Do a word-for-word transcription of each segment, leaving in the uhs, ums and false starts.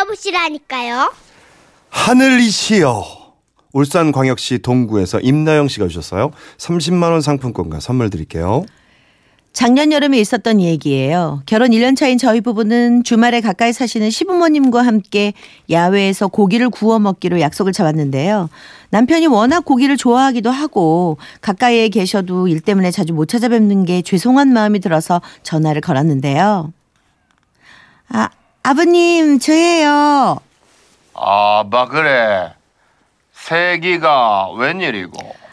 외워보시라니까요. 하늘이시여. 울산광역시 동구에서 임나영 씨가 주셨어요. 삼십만 원 상품권과 선물 드릴게요. 작년 여름에 있었던 얘기예요. 결혼 일 년 차인 저희 부부는 주말에 가까이 사시는 시부모님과 함께 야외에서 고기를 구워 먹기로 약속을 잡았는데요. 남편이 워낙 고기를 좋아하기도 하고 가까이에 계셔도 일 때문에 자주 못 찾아뵙는 게 죄송한 마음이 들어서 전화를 걸었는데요. 아, 아버님 저예요. 아마 그래. 세기가 웬일이고?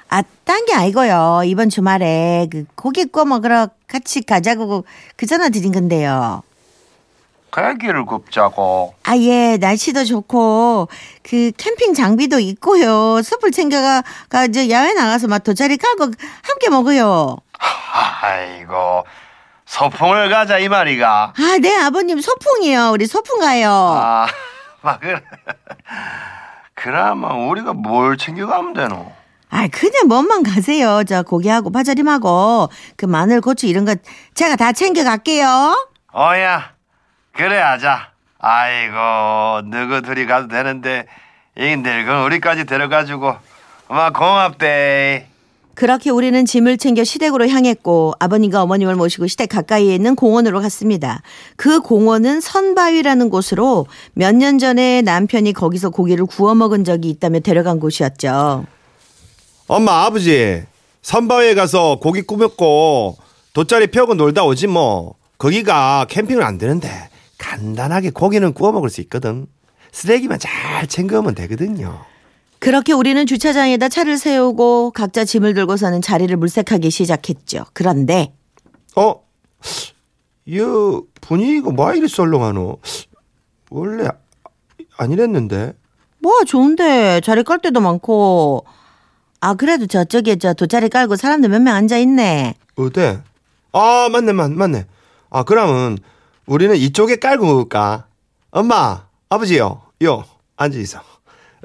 아, 딴 게 아니고요. 이번 주말에 그 고기 구워 먹으러 같이 가자고 그 전화 드린 건데요. 고기를 굽자고? 아, 예. 날씨도 좋고 그 캠핑 장비도 있고요. 숯불 챙겨가 저 야외 나가서 막 돗자리 깔고 함께 먹어요. 아이고. 소풍을 가자 이 말이가. 아, 네. 아버님 소풍이요. 우리 소풍 가요. 아, 막 그래. 그러면 우리가 뭘 챙겨가면 되노? 아, 그냥 몸만 가세요. 저 고기하고 파절임하고 그 마늘, 고추 이런 거 제가 다 챙겨갈게요. 어야, 그래 하자. 아이고, 너희 둘이 가도 되는데 이 늙은 우리까지 데려가지고 엄마 고맙대. 그렇게 우리는 짐을 챙겨 시댁으로 향했고 아버님과 어머님을 모시고 시댁 가까이에 있는 공원으로 갔습니다. 그 공원은 선바위라는 곳으로 몇 년 전에 남편이 거기서 고기를 구워 먹은 적이 있다며 데려간 곳이었죠. 엄마, 아버지, 선바위에 가서 고기 꾸몄고 돗자리 펴고 놀다 오지 뭐. 거기가 캠핑은 안 되는데 간단하게 고기는 구워 먹을 수 있거든. 쓰레기만 잘 챙겨오면 되거든요. 그렇게 우리는 주차장에다 차를 세우고 각자 짐을 들고서는 자리를 물색하기 시작했죠. 그런데 어? 이 분위기가 뭐 이리 썰렁하노? 원래 아니랬는데. 뭐 좋은데. 자리 깔 때도 많고. 아, 그래도 저쪽에 저 돗자리 깔고 사람들 몇 명 앉아있네. 어때? 아, 맞네 맞네. 아, 그러면 우리는 이쪽에 깔고 먹을까? 엄마, 아버지요. 요 앉아있어.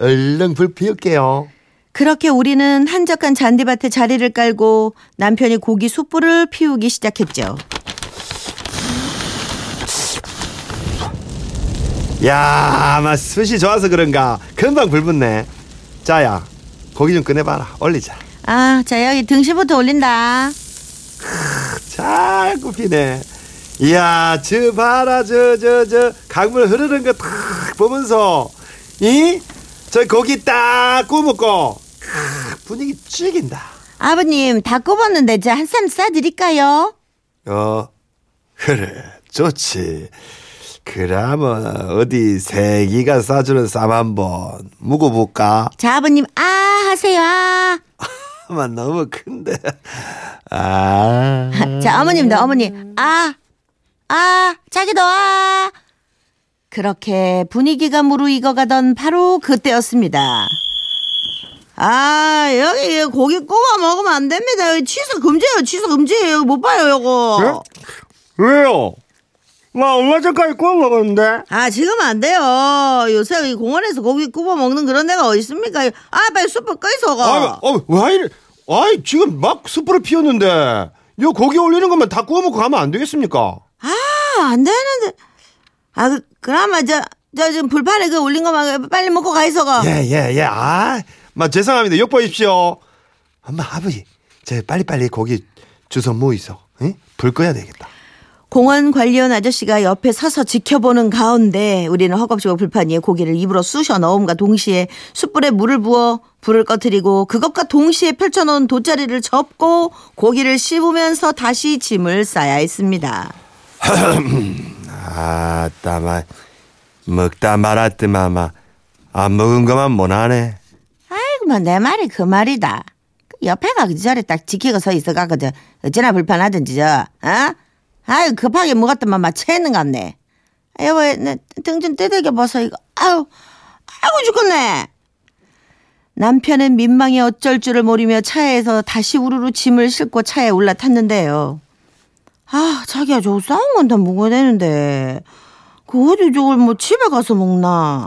얼른 불 피울게요. 그렇게 우리는 한적한 잔디밭에 자리를 깔고 남편이 고기 숯불을 피우기 시작했죠. 야, 아마 숯이 좋아서 그런가 금방 불 붙네. 자야, 고기 좀 꺼내봐라. 올리자. 아, 자, 여기 등심부터 올린다. 크, 잘 굽히네. 이야, 저 봐라. 저 저 저 강물 흐르는 거 딱 보면서 이? 저 고기 딱 구워먹고 분위기 죽인다. 아버님, 다 구웠는데 저 한 쌈 싸드릴까요? 어, 그래, 좋지. 그러면 어디 세기가 싸주는 쌈 한번 묵어볼까? 자, 아버님, 아 하세요. 아. 만 너무 큰데. 아. 자, 어머님도 어머님, 아, 아, 자기도 아. 그렇게 분위기가 무르익어가던 바로 그때였습니다. 아, 여기 고기 구워 먹으면 안 됩니다. 여기 취소 금지예요. 취소 금지예요. 못 봐요, 이거. 네? 왜요? 나 얼마 전까지 구워 먹었는데. 아, 지금 안 돼요. 요새 이 공원에서 고기 구워 먹는 그런 데가 어디 있습니까? 아, 빨리 숯불 꺼있어. 아, 어, 왜 이래? 아이, 지금 막 숯불을 피웠는데 요 고기 올리는 것만 다 구워 먹고 가면 안 되겠습니까? 아, 안 되는데. 아, 그, 그나마 저, 저 지금 불판에 그 올린 거 막 빨리 먹고 가 있어가. 예, 예, 예. 아, 마, 죄송합니다. 욕보십시오. 엄마, 아버지, 저 빨리빨리 고기 주워 모이소. 응? 불 꺼야 되겠다. 공원 관리원 아저씨가 옆에 서서 지켜보는 가운데 우리는 허겁지겁 불판 위에 고기를 입으로 쑤셔 넣음과 동시에 숯불에 물을 부어 불을 꺼뜨리고 그것과 동시에 펼쳐놓은 돗자리를 접고 고기를 씹으면서 다시 짐을 싸야 했습니다. 아따마, 먹다 말았더마마. 안 먹은 것만 못하네. 아이고, 뭐 내 말이 그 말이다. 옆에가 그 자리 딱 지키고 서 있어가거든. 어찌나 불편하든지 저. 어? 아이고, 급하게 먹었더마마 체했는 같네. 여보, 등 좀 뜯어게 벗어 이거. 아우, 아이고 죽겠네. 남편은 민망해 어쩔 줄을 모르며 차에서 다시 우르르 짐을 싣고 차에 올라탔는데요. 아, 자기야, 저거 싸운 건 다 먹어야 되는데 그 어디 저걸 뭐 집에 가서 먹나.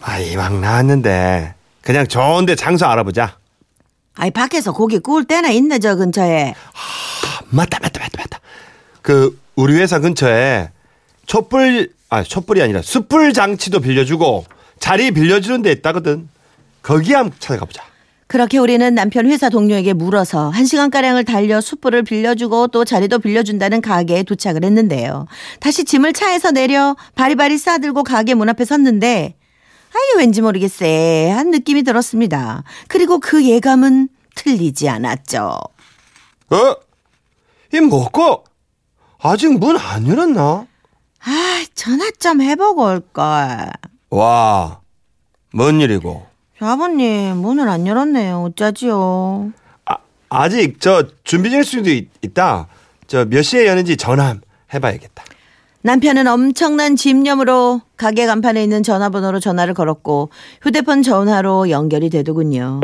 아, 이왕 나왔는데 그냥 좋은데 장소 알아보자. 아이, 밖에서 고기 구울 때나 있네 저 근처에. 아, 맞다 맞다 맞다 맞다. 그 우리 회사 근처에 촛불 아, 촛불이 아니라 숯불 장치도 빌려주고 자리 빌려주는 데 있다거든. 거기 한번 찾아가보자. 그렇게 우리는 남편 회사 동료에게 물어서 한 시간가량을 달려 숯불을 빌려주고 또 자리도 빌려준다는 가게에 도착을 했는데요. 다시 짐을 차에서 내려 바리바리 싸들고 가게 문 앞에 섰는데 아이 왠지 모르겠세 한 느낌이 들었습니다. 그리고 그 예감은 틀리지 않았죠. 어? 이 뭐고? 아직 문 안 열었나? 아, 전화 좀 해보고 올걸. 와, 뭔 일이고? 아버님 문을 안 열었네요. 어쩌지요? 아, 아직 저 준비 중일 수도 있, 있다. 저 몇 시에 여는지 전화 해봐야겠다. 남편은 엄청난 집념으로 가게 간판에 있는 전화번호로 전화를 걸었고 휴대폰 전화로 연결이 되더군요.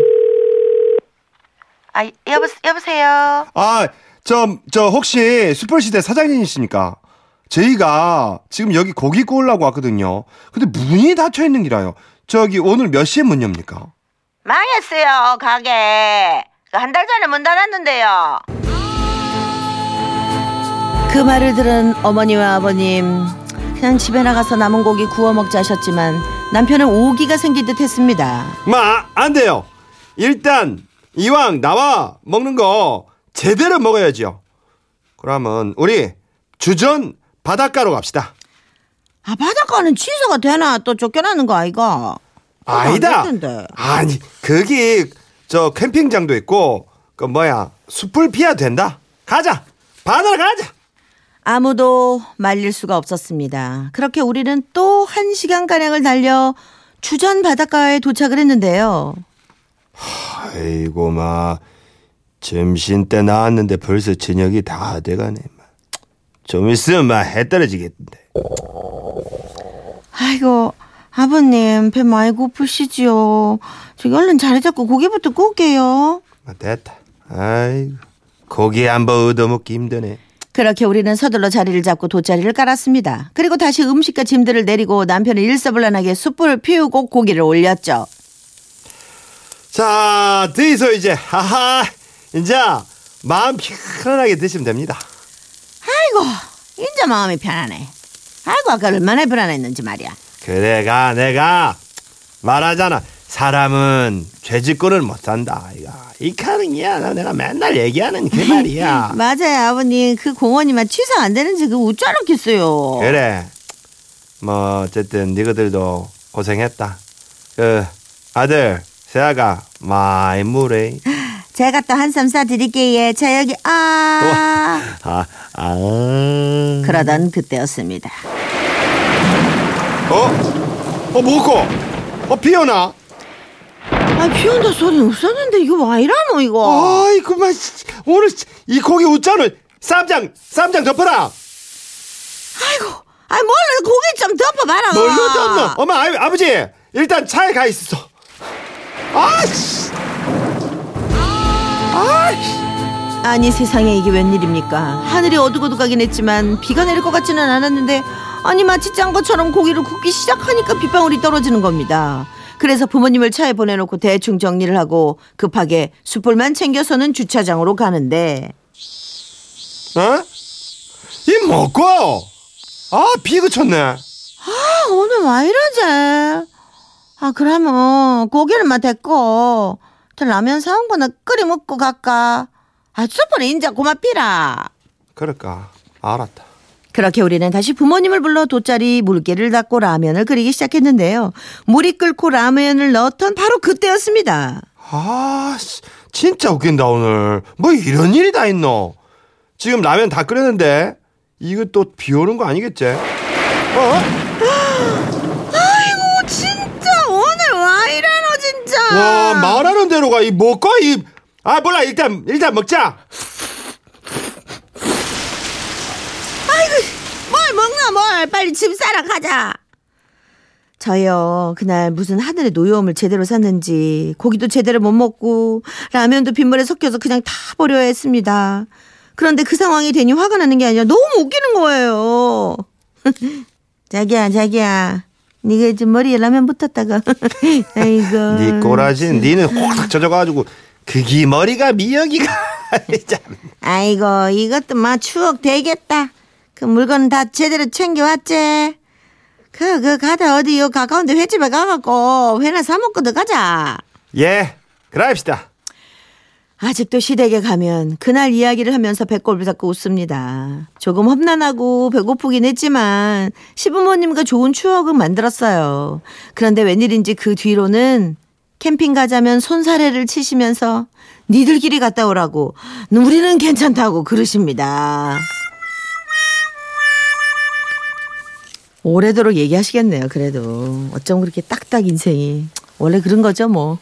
아, 여보, 여보세요? 아, 저, 저 혹시 숯불시대 사장님이십니까? 저희가 지금 여기 고기 구우려고 왔거든요. 근데 문이 닫혀있는 기라요. 저기 오늘 몇 시에 문 엽니까? 망했어요 가게. 한 달 전에 문 닫았는데요. 그 말을 들은 어머니와 아버님 그냥 집에 나가서 남은 고기 구워 먹자 하셨지만 남편은 오기가 생긴 듯 했습니다. 마, 안 돼요. 일단 이왕 나와 먹는 거 제대로 먹어야지요. 그러면 우리 주전 바닷가로 갑시다. 아, 바닷가는 취소가 되나? 또 쫓겨나는 거 아이가? 아니다. 아니, 거기 저 캠핑장도 있고 그 뭐야 숲을 피해야 된다. 가자. 바다로 가자. 아무도 말릴 수가 없었습니다. 그렇게 우리는 또 한 시간가량을 달려 주전 바닷가에 도착을 했는데요. 아이고 마, 점심때 나왔는데 벌써 저녁이 다 돼가네. 좀 있으면 막 해 떨어지겠는데. 아이고 아버님 배 많이 고프시지요. 저기 얼른 자리 잡고 고기부터 구울게요. 아, 됐다. 아이고 고기 한번 얻어먹기 힘드네. 그렇게 우리는 서둘러 자리를 잡고 돗자리를 깔았습니다. 그리고 다시 음식과 짐들을 내리고 남편은 일사불란하게 숯불을 피우고 고기를 올렸죠. 자 드셔 이제. 하하, 이제 마음 편안하게 드시면 됩니다. 아이고 이제 마음이 편하네. 아이고 아까 얼마나 불안했는지 말이야. 그래가 내가 말하잖아. 사람은 죄짓고는 못 산다. 이 카릉이야. 내가 맨날 얘기하는 그 말이야. 맞아요 아버님. 그 공원이만 취소 안 되는지 그거 웃자놓겠어요. 그래 뭐 어쨌든 너희들도 고생했다. 그 아들 세아가 많이 물에 제가 또 한쌈 싸드릴게요. 저 여기 아... 아, 아... 그러던 그때였습니다. 어? 어 뭐고? 어 비오나? 아 비온다 소리 없었는데 이거 와 이러노 이거. 아이고 마 오늘 이 고기 웃자는 쌈장 쌈장 덮어라. 아이고 아 뭘로 고기 좀 덮어봐라. 뭘로 덮노? 엄마 아, 아버지 일단 차에 가 있어. 아씨. 아니 세상에 이게 웬일입니까? 하늘이 어둑어둑하긴 했지만 비가 내릴 것 같지는 않았는데 아니 마치 짠 것처럼 고기를 굽기 시작하니까 빗방울이 떨어지는 겁니다. 그래서 부모님을 차에 보내놓고 대충 정리를 하고 급하게 숯불만 챙겨서는 주차장으로 가는데 어? 이 뭐고? 아 비 그쳤네. 아 오늘 왜 이러지? 아 그러면 고기를 막 됐고 라면 사온 거나 끓여 먹고 갈까? 아, 숯불은 인자 고맙피라. 그럴까? 알았다. 그렇게 우리는 다시 부모님을 불러 돗자리 물개를 닦고 라면을 끓이기 시작했는데요. 물이 끓고 라면을 넣던 바로 그때였습니다. 아, 진짜 웃긴다 오늘. 뭐 이런 일이 다 있노? 지금 라면 다 끓였는데 이거 또 비 오는 거 아니겠지? 어? 와 말하는 대로가 이 뭐고 이 아 몰라 일단 일단 먹자. 아이고 뭘 먹나 뭘 빨리 집 사러 가자. 저요 그날 무슨 하늘의 노여움을 제대로 샀는지 고기도 제대로 못 먹고 라면도 빗물에 섞여서 그냥 다 버려야 했습니다. 그런데 그 상황이 되니 화가 나는 게 아니라 너무 웃기는 거예요. 자기야 자기야. 니가 지금 머리에 라면 붙었다가 아이고 니 꼬라지 니는 확 젖어가지고 그기 머리가 미역이가 아이고 이것도 마 추억 되겠다. 그 물건 다 제대로 챙겨왔지? 그, 그, 가다 어디 요 가까운데 회집에 가갖고 회나 사먹고 들어가자. 예, 그럽시다. 아직도 시댁에 가면 그날 이야기를 하면서 배꼽을 잡고 웃습니다. 조금 험난하고 배고프긴 했지만 시부모님과 좋은 추억은 만들었어요. 그런데 웬일인지 그 뒤로는 캠핑 가자면 손사래를 치시면서 니들끼리 갔다 오라고 우리는 괜찮다고 그러십니다. 오래도록 얘기하시겠네요. 그래도 어쩜 그렇게 딱딱 인생이 원래 그런 거죠 뭐.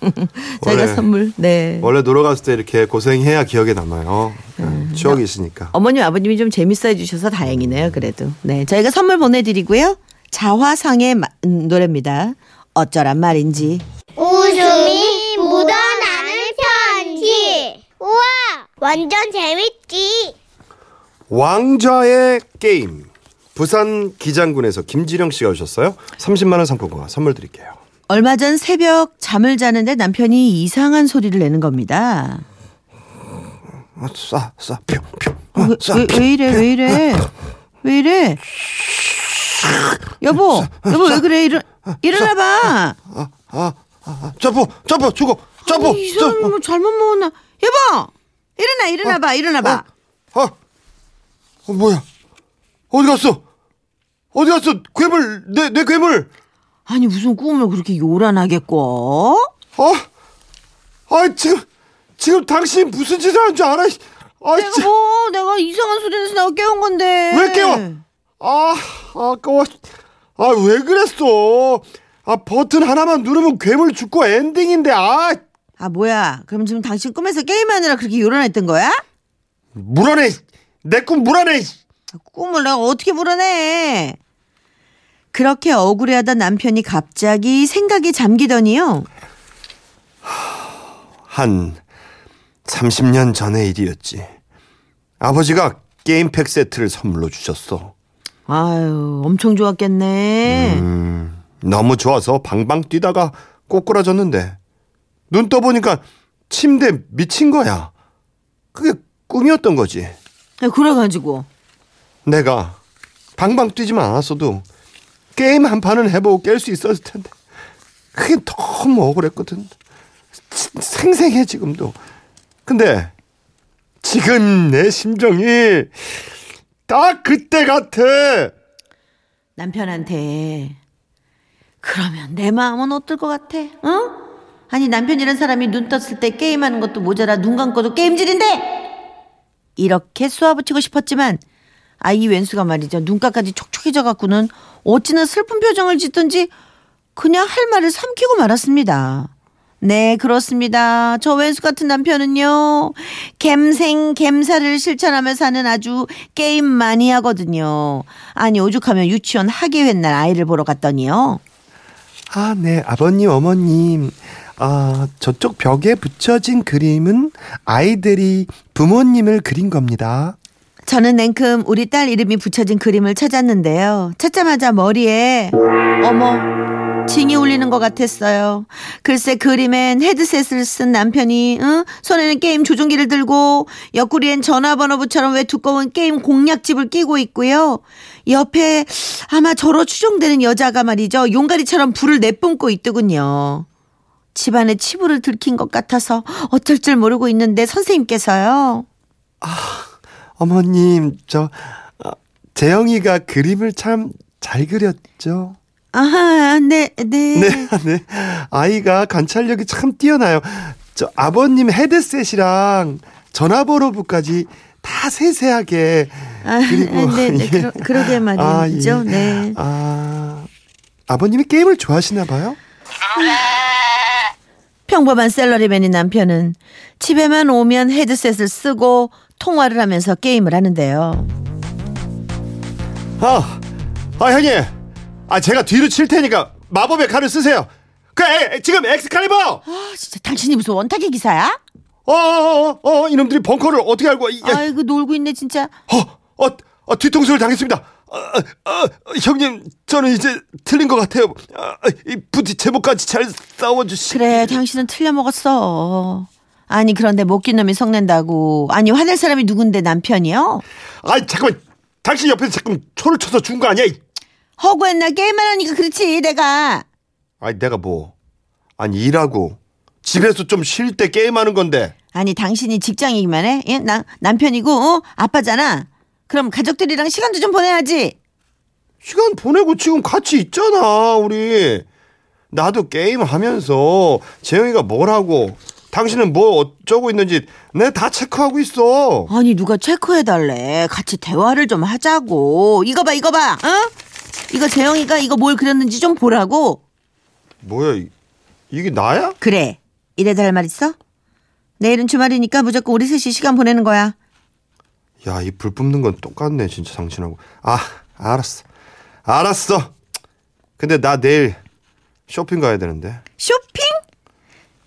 저희가 원래, 선물 네. 원래 놀러 갔을 때 이렇게 고생해야 기억에 남아요. 음, 추억이 있으니까. 어머님 아버님이 좀 재밌어 해주셔서 다행이네요. 그래도 네 저희가 선물 보내드리고요. 자화상의 마, 음, 노래입니다. 어쩌란 말인지. 웃음이 묻어나는 편지. 우와 완전 재밌지. 왕좌의 게임. 부산 기장군에서 김지령 씨가 오셨어요. 삼십만 원 상품권 선물 드릴게요. 얼마 전 새벽 잠을 자는데 남편이 이상한 소리를 내는 겁니다. 싸, 싸, 뿅, 뿅. 어, 왜, 싸, 왜, 왜 이래, 왜 이래, 왜 이래? 여보, 싸, 여보 싸, 왜 그래? 일어, 일어나봐. 아, 아, 아, 점프, 점프, 죽어, 점프. 아니, 이 사람이 뭐 잘못 먹었나? 여보, 일어나, 일어나봐, 어, 일어나봐. 어, 어, 어, 뭐야? 어디 갔어? 어디 갔어? 괴물, 내, 내 괴물. 아니 무슨 꿈을 그렇게 요란하게 꿔? 어? 아 지금 지금 당신 무슨 짓을 한 줄 알아? 아, 내가 진짜. 뭐 내가 이상한 소리 내서 나 깨운 건데. 왜 깨워? 아 아까워. 아 왜 그랬어? 아 버튼 하나만 누르면 괴물 죽고 엔딩인데 아. 아 뭐야? 그럼 지금 당신 꿈에서 게임하느라 그렇게 요란했던 거야? 물어내. 내 꿈 물어내. 꿈을 내가 어떻게 물어내? 그렇게 억울해하던 남편이 갑자기 생각이 잠기더니요. 한 삼십 년 전의 일이었지. 아버지가 게임팩 세트를 선물로 주셨어. 아유, 엄청 좋았겠네. 음, 너무 좋아서 방방 뛰다가 꼬꾸라졌는데 눈 떠보니까 침대 미친 거야. 그게 꿈이었던 거지. 그래가지고 내가 방방 뛰지만 않았어도 게임 한 판은 해보고 깰 수 있었을 텐데 그게 너무 억울했거든. 생생해 지금도. 근데 지금 내 심정이 딱 그때 같아. 남편한테 그러면 내 마음은 어떨 것 같아? 어? 아니 남편이란 사람이 눈 떴을 때 게임하는 것도 모자라 눈 감고도 게임질인데 이렇게 쏘아붙이고 싶었지만 아, 이 왼수가 말이죠. 눈가까지 촉촉해져 갖고는 어찌나 슬픈 표정을 짓든지 그냥 할 말을 삼키고 말았습니다. 네, 그렇습니다. 저 왼수 같은 남편은요. 갬생, 갬사를 실천하며 사는 아주 게임 마니아거든요. 아니, 오죽하면 유치원 학예회 날 아이를 보러 갔더니요. 아, 네. 아버님, 어머님. 아, 저쪽 벽에 붙여진 그림은 아이들이 부모님을 그린 겁니다. 저는 냉큼 우리 딸 이름이 붙여진 그림을 찾았는데요. 찾자마자 머리에 어머 징이 울리는 것 같았어요. 글쎄 그림엔 헤드셋을 쓴 남편이 응? 손에는 게임 조종기를 들고 옆구리엔 전화번호부처럼 왜 두꺼운 게임 공략집을 끼고 있고요. 옆에 아마 저로 추정되는 여자가 말이죠. 용가리처럼 불을 내뿜고 있더군요. 집안에 치부를 들킨 것 같아서 어쩔 줄 모르고 있는데 선생님께서요. 아... 어머님, 저 어, 재영이가 그림을 참 잘 그렸죠? 아, 네, 네. 네, 네. 아이가 관찰력이 참 뛰어나요. 저 아버님 헤드셋이랑 전화번호부까지 다 세세하게 아, 그리고 네, 네. 예. 그러, 그러게 말이죠. 아, 예. 네. 아, 아버님이 게임을 좋아하시나 봐요? 평범한 샐러리맨인 남편은 집에만 오면 헤드셋을 쓰고 통화를 하면서 게임을 하는데요. 아, 아 형님, 아 제가 뒤로 칠 테니까 마법의 칼을 쓰세요. 그 에, 지금 엑스칼리버. 아 진짜 당신이 무슨 원탁의 기사야? 어어어 어, 어, 이놈들이 벙커를 어떻게 알고? 이, 아이고 놀고 있네 진짜. 어어 어, 어, 뒤통수를 당했습니다. 어, 어, 어, 형님 저는 이제 틀린 것 같아요. 어, 이 부디 제목까지 잘 싸워주시. 그래 당신은 틀려 먹었어. 아니 그런데 못긴 놈이 성낸다고. 아니 화낼 사람이 누군데 남편이요? 아이 잠깐만 당신 옆에서 자꾸 초를 쳐서 준 거 아니야? 허구했나? 게임만 하니까 그렇지 내가. 아니 내가 뭐, 아니 일하고 집에서 좀 쉴 때 게임하는 건데. 아니 당신이 직장이기만 해? 예? 나, 남편이고 어? 아빠잖아. 그럼 가족들이랑 시간도 좀 보내야지. 시간 보내고 지금 같이 있잖아 우리. 나도 게임하면서 재영이가 뭘 하고 당신은 뭐 어쩌고 있는지 내 다 체크하고 있어. 아니 누가 체크해달래. 같이 대화를 좀 하자고. 이거 봐 이거 봐. 어? 이거 재영이가 이거 뭘 그렸는지 좀 보라고. 뭐야 이, 이게 나야? 그래. 이래도 할 말 있어? 내일은 주말이니까 무조건 우리 셋이 시간 보내는 거야. 야, 이 불 뿜는 건 똑같네 진짜 당신하고. 아 알았어 알았어. 근데 나 내일 쇼핑 가야 되는데. 쇼핑?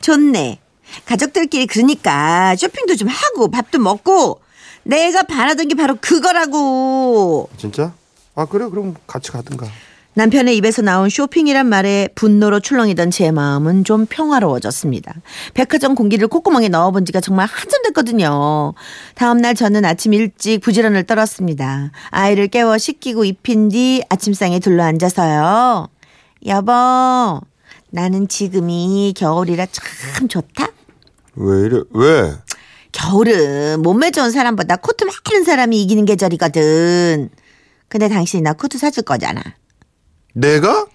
좋네. 가족들끼리 그러니까 쇼핑도 좀 하고 밥도 먹고. 내가 바라던 게 바로 그거라고. 진짜? 아 그래 그럼 같이 가든가. 남편의 입에서 나온 쇼핑이란 말에 분노로 출렁이던 제 마음은 좀 평화로워졌습니다. 백화점 공기를 콧구멍에 넣어본 지가 정말 한참 됐거든요. 다음날 저는 아침 일찍 부지런을 떨었습니다. 아이를 깨워 씻기고 입힌 뒤 아침상에 둘러앉아서요. 여보, 나는 지금이 겨울이라 참 좋다. 왜 이래? 왜? 겨울은 몸매 좋은 사람보다 코트 마른 사람이 이기는 계절이거든. 근데 당신이 나 코트 사줄 거잖아. 내가?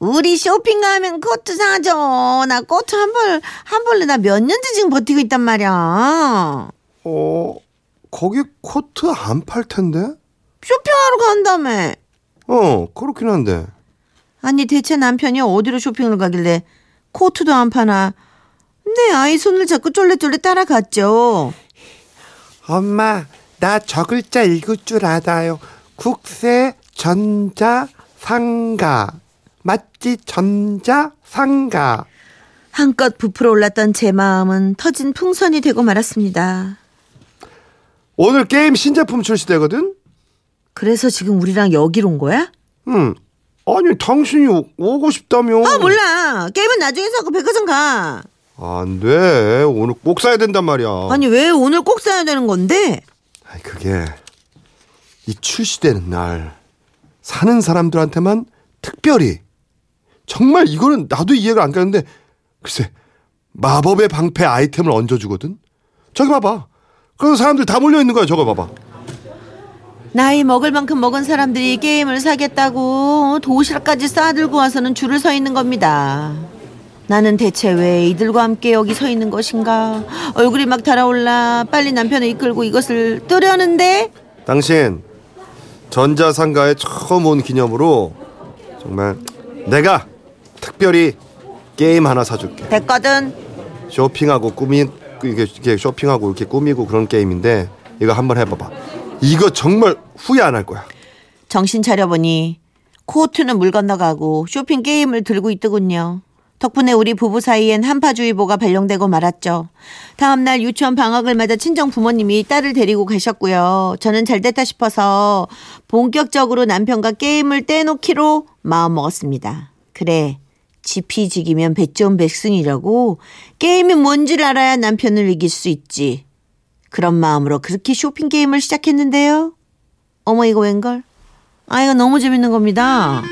우리 쇼핑 가면 코트 사줘. 나 코트 한 벌, 한 벌로 나 몇 년째 지금 버티고 있단 말이야. 어, 거기 코트 안 팔 텐데? 쇼핑하러 간다며. 어, 그렇긴 한데. 아니 대체 남편이 어디로 쇼핑을 가길래 코트도 안 파나. 내 아이 손을 잡고 쫄래쫄래 따라갔죠. 엄마, 나 저 글자 읽을 줄 알아요. 국세 전자 상가. 맞지? 전자 상가. 한껏 부풀어 올랐던 제 마음은 터진 풍선이 되고 말았습니다. 오늘 게임 신제품 출시되거든? 그래서 지금 우리랑 여기로 온 거야? 응. 아니 당신이 오, 오고 싶다며. 아 몰라. 게임은 나중에 사고 백화점 가. 안 돼. 오늘 꼭 사야 된단 말이야. 아니 왜 오늘 꼭 사야 되는 건데? 아니 그게 이 출시되는 날 사는 사람들한테만 특별히. 정말 이거는 나도 이해가 안 가는데 글쎄 마법의 방패 아이템을 얹어주거든. 저기 봐봐. 그래서 사람들 다 몰려있는 거야. 저거 봐봐. 나이 먹을 만큼 먹은 사람들이 게임을 사겠다고 도시락까지 싸들고 와서는 줄을 서 있는 겁니다. 나는 대체 왜 이들과 함께 여기 서 있는 것인가. 얼굴이 막 달아올라 빨리 남편을 이끌고 이것을 뜨려는데. 당신 전자상가에 처음 온 기념으로 정말 내가 특별히 게임 하나 사줄게. 됐거든. 쇼핑하고 꾸미 이게, 이게 쇼핑하고 이렇게 꾸미고 그런 게임인데 이거 한번 해봐봐. 이거 정말 후회 안 할 거야. 정신 차려보니 코트는 물 건너가고 쇼핑 게임을 들고 있더군요. 덕분에 우리 부부 사이엔 한파주의보가 발령되고 말았죠. 다음날 유치원 방학을 맞아 친정 부모님이 딸을 데리고 가셨고요. 저는 잘됐다 싶어서 본격적으로 남편과 게임을 떼놓기로 마음먹었습니다. 그래, 지피지기면 백전백승이라고. 게임이 뭔지를 알아야 남편을 이길 수 있지. 그런 마음으로 그렇게 쇼핑 게임을 시작했는데요. 어머 이거 웬걸? 아이가 너무 재밌는 겁니다.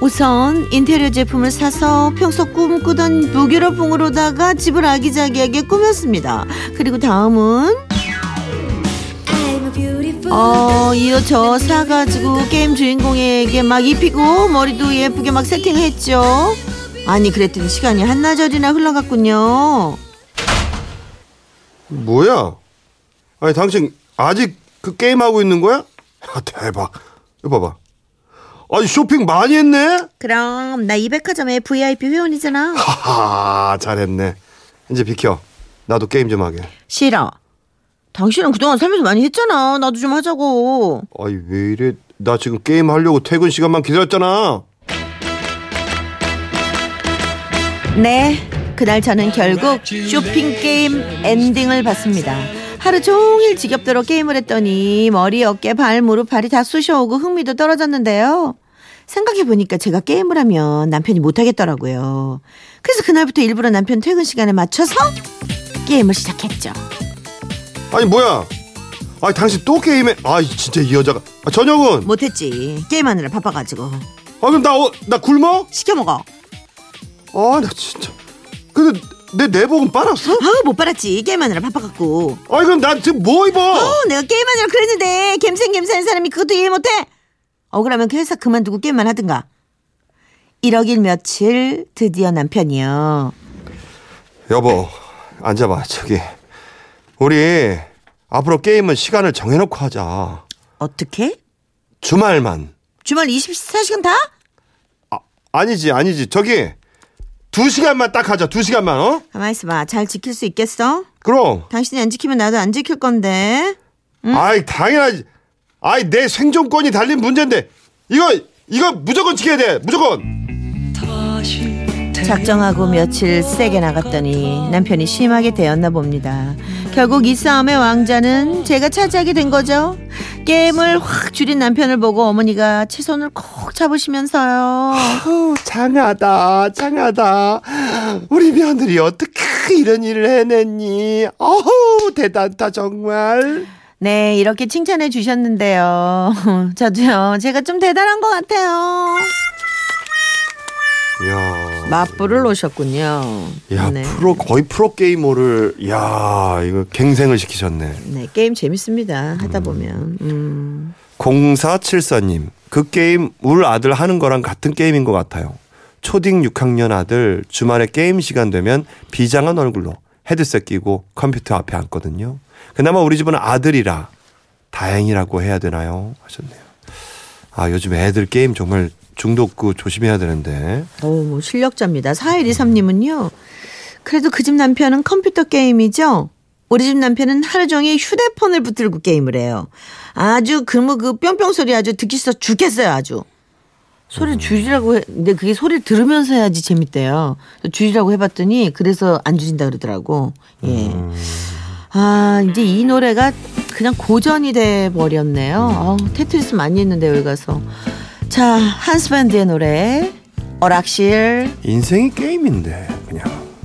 우선 인테리어 제품을 사서 평소 꿈꾸던 북유럽풍으로다가 집을 아기자기하게 꾸몄습니다. 그리고 다음은 어 이어 저 사가지고 게임 주인공에게 막 입히고 머리도 예쁘게 막 세팅했죠. 아니 그랬더니 시간이 한나절이나 흘러갔군요. 뭐야? 아니 당신 아직 그 게임하고 있는 거야? 아, 대박. 이거 봐봐. 아니 쇼핑 많이 했네? 그럼 나 이 백화점의 브이아이피 회원이잖아. 하하 잘했네. 이제 비켜. 나도 게임 좀 하게. 싫어. 당신은 그동안 살면서 많이 했잖아. 나도 좀 하자고. 아니 왜 이래. 나 지금 게임 하려고 퇴근 시간만 기다렸잖아. 네. 그날 저는 결국 쇼핑 게임 엔딩을 봤습니다. 하루 종일 지겹도록 게임을 했더니 머리, 어깨, 발, 무릎, 발이 다 쑤셔오고 흥미도 떨어졌는데요. 생각해보니까 제가 게임을 하면 남편이 못하겠더라고요. 그래서 그날부터 일부러 남편 퇴근 시간에 맞춰서 게임을 시작했죠. 아니 뭐야. 아 당신 또 게임에. 아 진짜 이 여자가. 아, 저녁은? 못했지. 게임하느라 바빠가지고. 아 그럼 나, 어, 나 굶어? 시켜 먹어. 아 나 진짜. 근데 내 내복은 빨았어? 아 못 빨았지. 게임하느라 바빠갖고. 아 그럼 나 지금 뭐 입어? 어 내가 게임하느라 그랬는데 갬생갬생한 사람이 그것도 이해 못해? 억울하면 회사 그만두고 게임만 하든가. 일억 일 며칠 드디어 남편이요. 여보 앉아봐. 저기 우리 앞으로 게임은 시간을 정해놓고 하자. 어떻게? 주말만. 주말 이십사 시간 다? 아, 아니지 아니지. 저기 두 시간만 딱 하자. 두 시간만. 어? 가만히 있어봐. 잘 지킬 수 있겠어? 그럼. 당신이 안 지키면 나도 안 지킬 건데. 응? 아이 당연하지. 아이 내 생존권이 달린 문제인데 이거 이거 무조건 지켜야 돼. 무조건. 작정하고 며칠 세게 나갔더니 남편이 심하게 대었나 봅니다. 결국 이 싸움의 왕자는 제가 차지하게 된 거죠. 게임을 확 줄인 남편을 보고 어머니가 제 손을 콕 잡으시면서요. 아우, 장하다 장하다. 우리 며느리 어떻게 이런 일을 해냈니. 어우 대단하다 정말. 네 이렇게 칭찬해 주셨는데요. 저도요 제가 좀 대단한 것 같아요. 야. 맞불을 놓으셨군요. 야, 네. 프로, 거의 프로게이머를, 야, 이거 갱생을 시키셨네. 네, 게임 재밌습니다. 하다 보면. 음. 공사칠사님, 그 게임, 우리 아들 하는 거랑 같은 게임인 것 같아요. 초딩 육 학년 아들, 주말에 게임 시간 되면 비장한 얼굴로 헤드셋 끼고 컴퓨터 앞에 앉거든요. 그나마 우리 집은 아들이라 다행이라고 해야 되나요? 하셨네요. 아, 요즘 애들 게임 정말 중독 그 조심해야 되는데. 오, 실력자입니다. 사일이삼님은요. 그래도 그 집 남편은 컴퓨터 게임이죠. 우리 집 남편은 하루 종일 휴대폰을 붙들고 게임을 해요. 아주 그 뭐 그 뿅뿅 소리 아주 듣기 싫어 죽겠어요. 아주. 소리 줄이라고 해. 근데 그게 소리를 들으면서 해야지 재밌대요. 줄이라고 해봤더니 그래서 안 줄인다 그러더라고. 예. 음. 아 이제 이 노래가 그냥 고전이 돼 버렸네요. 어, 테트리스 많이 했는데 여기 가서. 자 한스밴드의 노래 오락실. 인생이 게임인데.